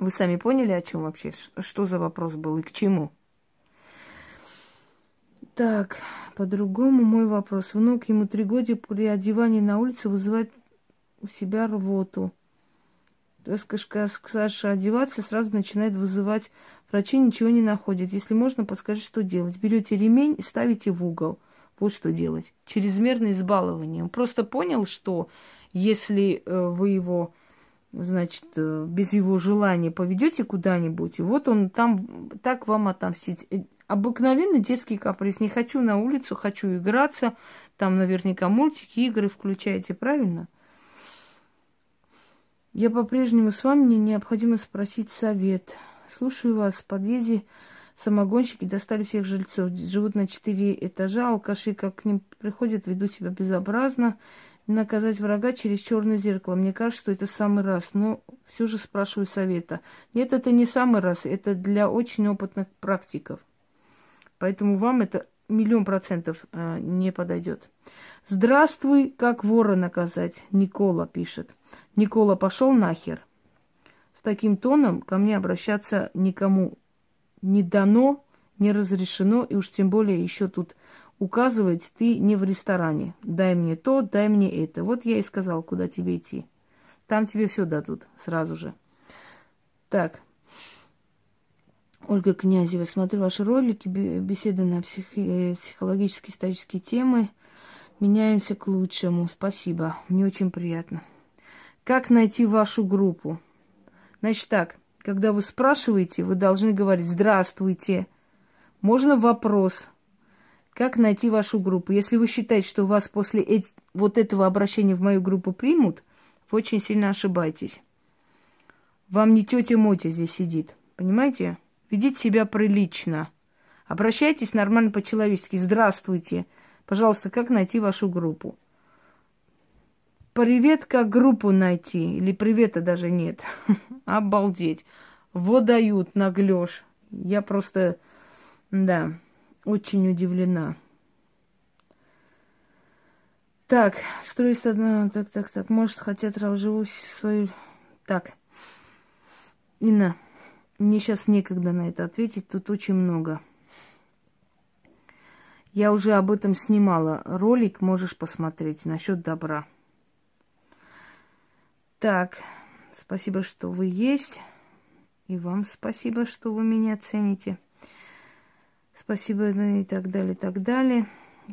Вы сами поняли, о чем вообще? Что за вопрос был и к чему? Так, по-другому мой вопрос. Внук, ему три года, при одевании на улице вызывает у себя рвоту. То есть, когда Саша одеваться, сразу начинает вызывать. Врачи ничего не находят. Если можно, подскажи, что делать. Берете ремень и ставите в угол. Вот что делать. Чрезмерное избалование. Он просто понял, что если вы его... значит, без его желания поведете куда-нибудь, и вот он там так вам отомстит. Обыкновенный детский каприз. Не хочу на улицу, хочу играться. Там наверняка мультики, игры включаете, правильно? Я по-прежнему с вами, мне необходимо спросить совет. Слушаю вас. В подъезде самогонщики достали всех жильцов. Живут на четыре этажа, алкаши, как к ним приходят, ведут себя безобразно. Наказать врага через черное зеркало. Мне кажется, что это самый раз. Но все же спрашиваю совета. Нет, это не самый раз. Это для очень опытных практиков. Поэтому вам это миллион процентов э, не подойдет. Здравствуй, как вора наказать? Никола пишет. Никола, пошел нахер. С таким тоном ко мне обращаться никому не дано, не разрешено. И уж тем более еще тут... указывает, ты не в ресторане. Дай мне то, дай мне это. Вот я и сказал, куда тебе идти. Там тебе все дадут сразу же. Так. Ольга Князева. Смотрю ваши ролики, беседы на психи- психологические, исторические темы. Меняемся к лучшему. Спасибо. Мне очень приятно. Как найти вашу группу? Значит так, когда вы спрашиваете, вы должны говорить «Здравствуйте». Можно вопрос. Как найти вашу группу? Если вы считаете, что вас после эти, вот этого обращения в мою группу примут, вы очень сильно ошибаетесь. Вам не тетя Мотя здесь сидит. Понимаете? Ведите себя прилично. Обращайтесь нормально по-человечески. Здравствуйте. Пожалуйста, как найти вашу группу? Привет, как группу найти? Или привета даже нет. Обалдеть. Во дают, наглёшь. Я просто, да, очень удивлена. Так, что есть одна... Так, так, так, может, хотят разживу свою... Так, Инна, мне сейчас некогда на это ответить, тут очень много. Я уже об этом снимала. Ролик можешь посмотреть насчет добра. Так, спасибо, что вы есть. И вам спасибо, что вы меня цените. Спасибо и так далее, и так далее.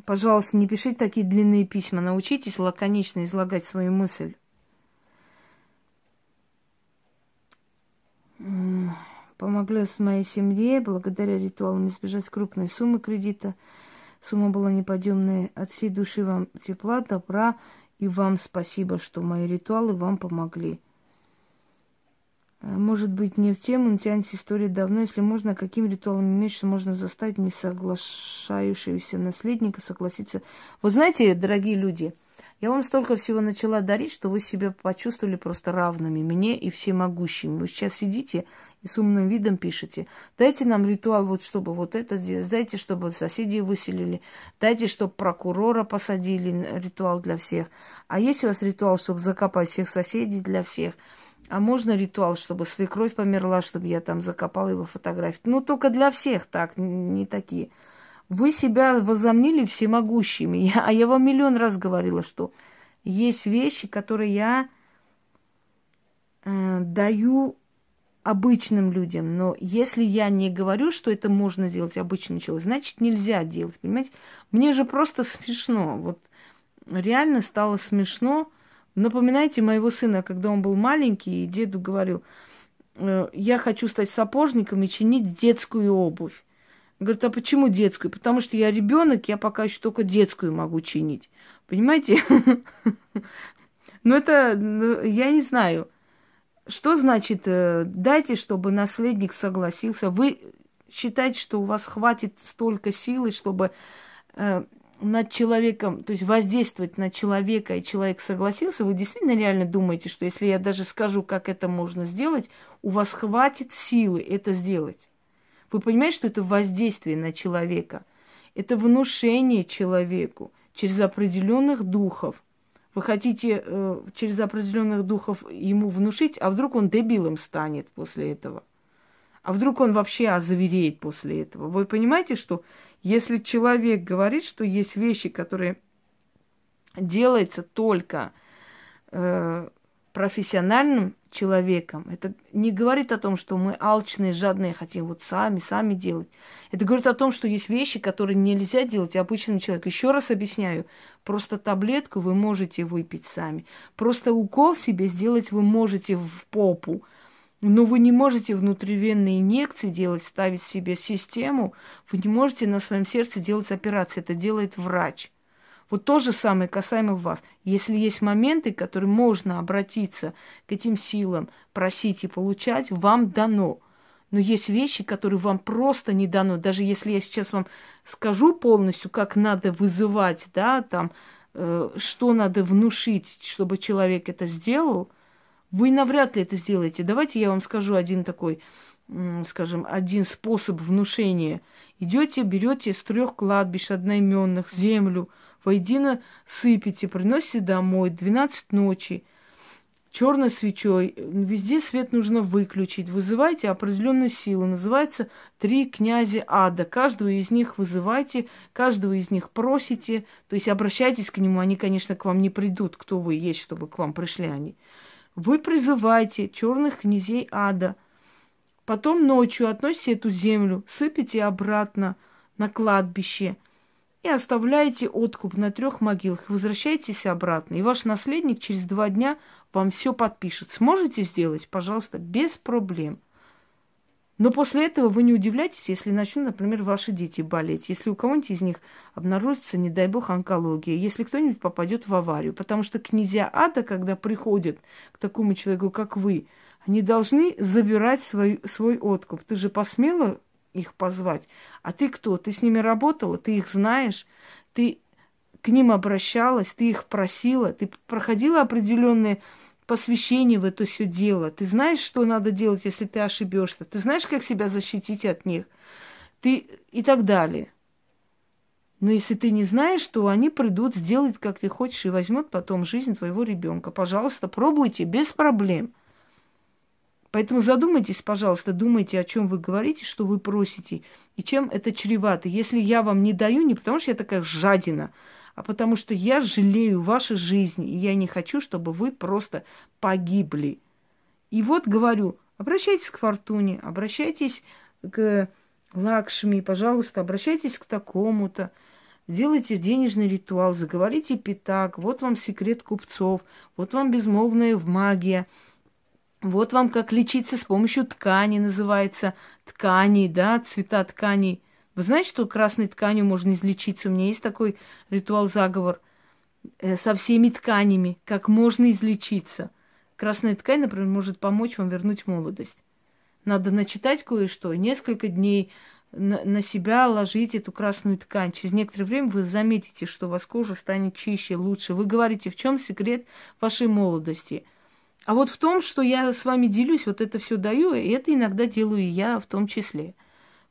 Пожалуйста, не пишите такие длинные письма. Научитесь лаконично излагать свою мысль. Помогла с моей семье. Благодаря ритуалам избежать крупной суммы кредита. Сумма была неподъемная. От всей души вам тепла, добра. И вам спасибо, что мои ритуалы вам помогли. Может быть, не в тему, но тянется история давно. Если можно, каким ритуалом меньше можно заставить несоглашающегося наследника согласиться? Вы знаете, дорогие люди, я вам столько всего начала дарить, что вы себя почувствовали просто равными мне и всемогущими. Вы сейчас сидите и с умным видом пишете. Дайте нам ритуал, вот чтобы вот это сделать, дайте, чтобы соседей выселили, дайте, чтобы прокурора посадили, ритуал для всех. А есть у вас ритуал, чтобы закопать всех соседей для всех? А можно ритуал, чтобы свекровь померла, чтобы я там закопала его фотографию? Ну, только для всех так, не такие. Вы себя возомнили всемогущими. А я вам миллион раз говорила, что есть вещи, которые я э, даю обычным людям. Но если я не говорю, что это можно делать обычный человек, значит, нельзя делать, понимаете? Мне же просто смешно. Вот реально стало смешно. Напоминайте моего сына, когда он был маленький, и деду говорил, я хочу стать сапожником и чинить детскую обувь. Говорит, а почему детскую? Потому что я ребенок, я пока еще только детскую могу чинить. Понимаете? Ну это, я не знаю, что значит дайте, чтобы наследник согласился. Вы считаете, что у вас хватит столько силы, чтобы... над человеком, то есть воздействовать на человека, и человек согласился, вы действительно реально думаете, что если я даже скажу, как это можно сделать, у вас хватит силы это сделать? Вы понимаете, что это воздействие на человека? Это внушение человеку через определенных духов. Вы хотите э, через определенных духов ему внушить, а вдруг он дебилом станет после этого? А вдруг он вообще озвереет после этого? Вы понимаете, что если человек говорит, что есть вещи, которые делаются только э, профессиональным человеком, это не говорит о том, что мы алчные, жадные, хотим вот сами, сами делать. Это говорит о том, что есть вещи, которые нельзя делать обычному человеку. Еще раз объясняю, просто таблетку вы можете выпить сами, просто укол себе сделать вы можете в попу. Но вы не можете внутривенные инъекции делать, ставить себе систему. Вы не можете на своем сердце делать операции. Это делает врач. Вот то же самое касаемо вас. Если есть моменты, к которым можно обратиться к этим силам, просить и получать, вам дано. Но есть вещи, которые вам просто не дано. Даже если я сейчас вам скажу полностью, как надо вызывать, да, там, э, что надо внушить, чтобы человек это сделал, вы навряд ли это сделаете. Давайте я вам скажу один такой, скажем, один способ внушения. Идете, берете с трех кладбищ одноименных землю, воедино сыпете, приносите домой двенадцать ночи, черной свечой. Везде свет нужно выключить. Вызывайте определенную силу. Называется три князя ада. Каждого из них вызывайте, каждого из них просите. То есть обращайтесь к нему. Они, конечно, к вам не придут, кто вы есть, чтобы к вам пришли они. Вы призываете черных князей ада. Потом ночью относите эту землю, сыпите обратно на кладбище и оставляете откуп на трех могилах. Возвращайтесь обратно. И ваш наследник через два дня вам все подпишет. Сможете сделать, пожалуйста, без проблем. Но после этого вы не удивляйтесь, если начнут, например, ваши дети болеть. Если у кого-нибудь из них обнаружится, не дай бог, онкология. Если кто-нибудь попадет в аварию. Потому что князья ада, когда приходят к такому человеку, как вы, они должны забирать свой, свой откуп. Ты же посмела их позвать? А ты кто? Ты с ними работала? Ты их знаешь? Ты к ним обращалась? Ты их просила? Ты проходила определенные посвящение в это все дело. Ты знаешь, что надо делать, если ты ошибешься. Ты знаешь, как себя защитить от них. Ты и так далее. Но если ты не знаешь, то они придут, сделают, как ты хочешь, и возьмут потом жизнь твоего ребенка. Пожалуйста, пробуйте без проблем. Поэтому задумайтесь, пожалуйста, думайте, о чем вы говорите, что вы просите, и чем это чревато. Если я вам не даю, не потому что я такая жадина, а потому что я жалею вашу жизнь, и я не хочу, чтобы вы просто погибли. И вот говорю, обращайтесь к Фортуне, обращайтесь к Лакшми, пожалуйста, обращайтесь к такому-то, делайте денежный ритуал, заговорите пятак, вот вам секрет купцов, вот вам безмолвная магия, вот вам как лечиться с помощью ткани, называется, тканей, да, цвета тканей. Вы знаете, что красной тканью можно излечиться? У меня есть такой ритуал-заговор со всеми тканями, как можно излечиться. Красная ткань, например, может помочь вам вернуть молодость. Надо начитать кое-что, несколько дней на себя ложить эту красную ткань. Через некоторое время вы заметите, что у вас кожа станет чище, лучше. Вы говорите, в чем секрет вашей молодости. А вот в том, что я с вами делюсь, вот это все даю, и это иногда делаю и я в том числе.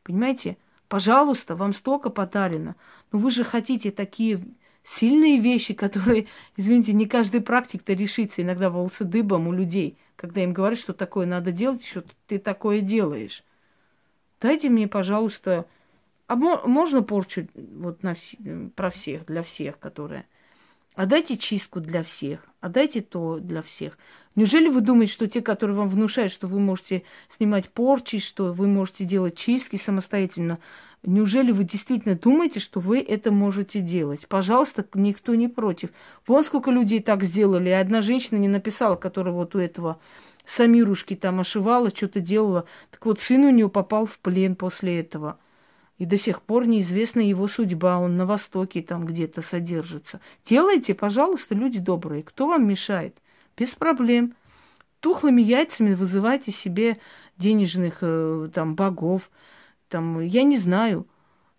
Понимаете? Пожалуйста, вам столько подарено. Но вы же хотите такие сильные вещи, которые, извините, не каждый практик-то решится. Иногда волосы дыбом у людей, когда им говорят, что такое надо делать, что ты такое делаешь. Дайте мне, пожалуйста... А можно порчу вот на вс... про всех, для всех, которые... А дайте чистку для всех, а дайте то для всех. Неужели вы думаете, что те, которые вам внушают, что вы можете снимать порчи, что вы можете делать чистки самостоятельно, неужели вы действительно думаете, что вы это можете делать? Пожалуйста, никто не против. Вон сколько людей так сделали, и одна женщина не написала, которая вот у этого Самирушки там ошивала, что-то делала. Так вот, сын у нее попал в плен после этого. И до сих пор неизвестна его судьба. Он на Востоке там где-то содержится. Делайте, пожалуйста, люди добрые. Кто вам мешает? Без проблем. Тухлыми яйцами вызывайте себе денежных там, богов. Там, я не знаю.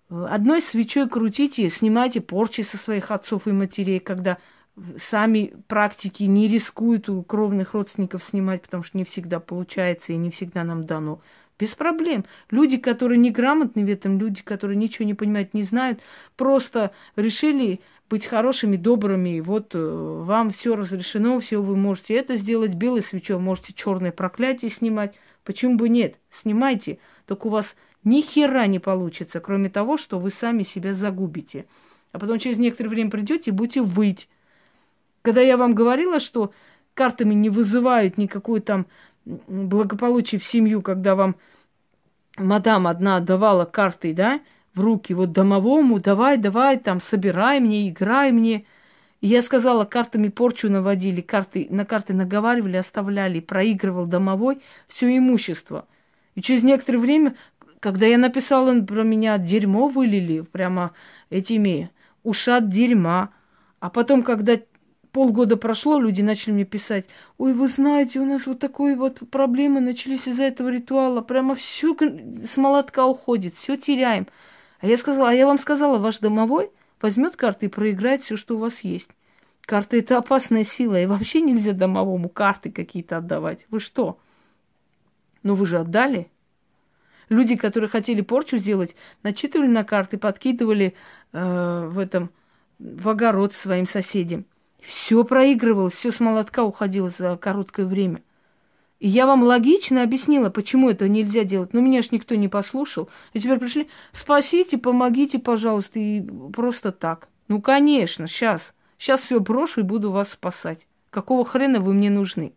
Одной свечой крутите, снимайте порчи со своих отцов и матерей, когда сами практики не рискуют у кровных родственников снимать, потому что не всегда получается и не всегда нам дано. Без проблем. Люди, которые неграмотны в этом, люди, которые ничего не понимают, не знают, просто решили быть хорошими, добрыми. Вот вам все разрешено, все вы можете это сделать. Белой свечой можете черное проклятие снимать. Почему бы нет? Снимайте. Только у вас ни хера не получится, кроме того, что вы сами себя загубите. А потом через некоторое время придете и будете выть. Когда я вам говорила, что картами не вызывают никакой там... благополучие в семью, когда вам мадам одна давала карты, да, в руки, вот домовому, давай, давай, там, собирай мне, играй мне. И я сказала, картами порчу наводили, карты, на карты наговаривали, оставляли, проигрывал домовой все имущество. И через некоторое время, когда я написала, про меня дерьмо вылили, прямо этими ушат дерьма. А потом, когда... полгода прошло, люди начали мне писать, ой, вы знаете, у нас вот такой вот проблемы начались из-за этого ритуала, прямо все с молотка уходит, все теряем. А я сказала, а я вам сказала, ваш домовой возьмет карты и проиграет все, что у вас есть. Карты – это опасная сила, и вообще нельзя домовому карты какие-то отдавать. Вы что? Ну вы же отдали. Люди, которые хотели порчу сделать, начитывали на карты, подкидывали э, в этом в огород своим соседям. Все проигрывалось, все с молотка уходило за короткое время. И я вам логично объяснила, почему это нельзя делать. Но меня ж никто не послушал. И теперь пришли, спасите, помогите, пожалуйста, и просто так. Ну, конечно, сейчас. Сейчас все брошу и буду вас спасать. Какого хрена вы мне нужны?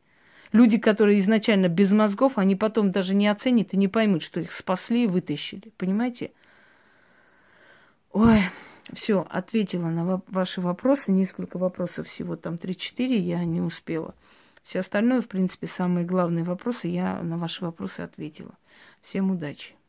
Люди, которые изначально без мозгов, они потом даже не оценят и не поймут, что их спасли и вытащили. Понимаете? Ой... Все, ответила на ваши вопросы. Несколько вопросов всего, там три-четыре, я не успела. Все остальное, в принципе, самые главные вопросы, я на ваши вопросы ответила. Всем удачи!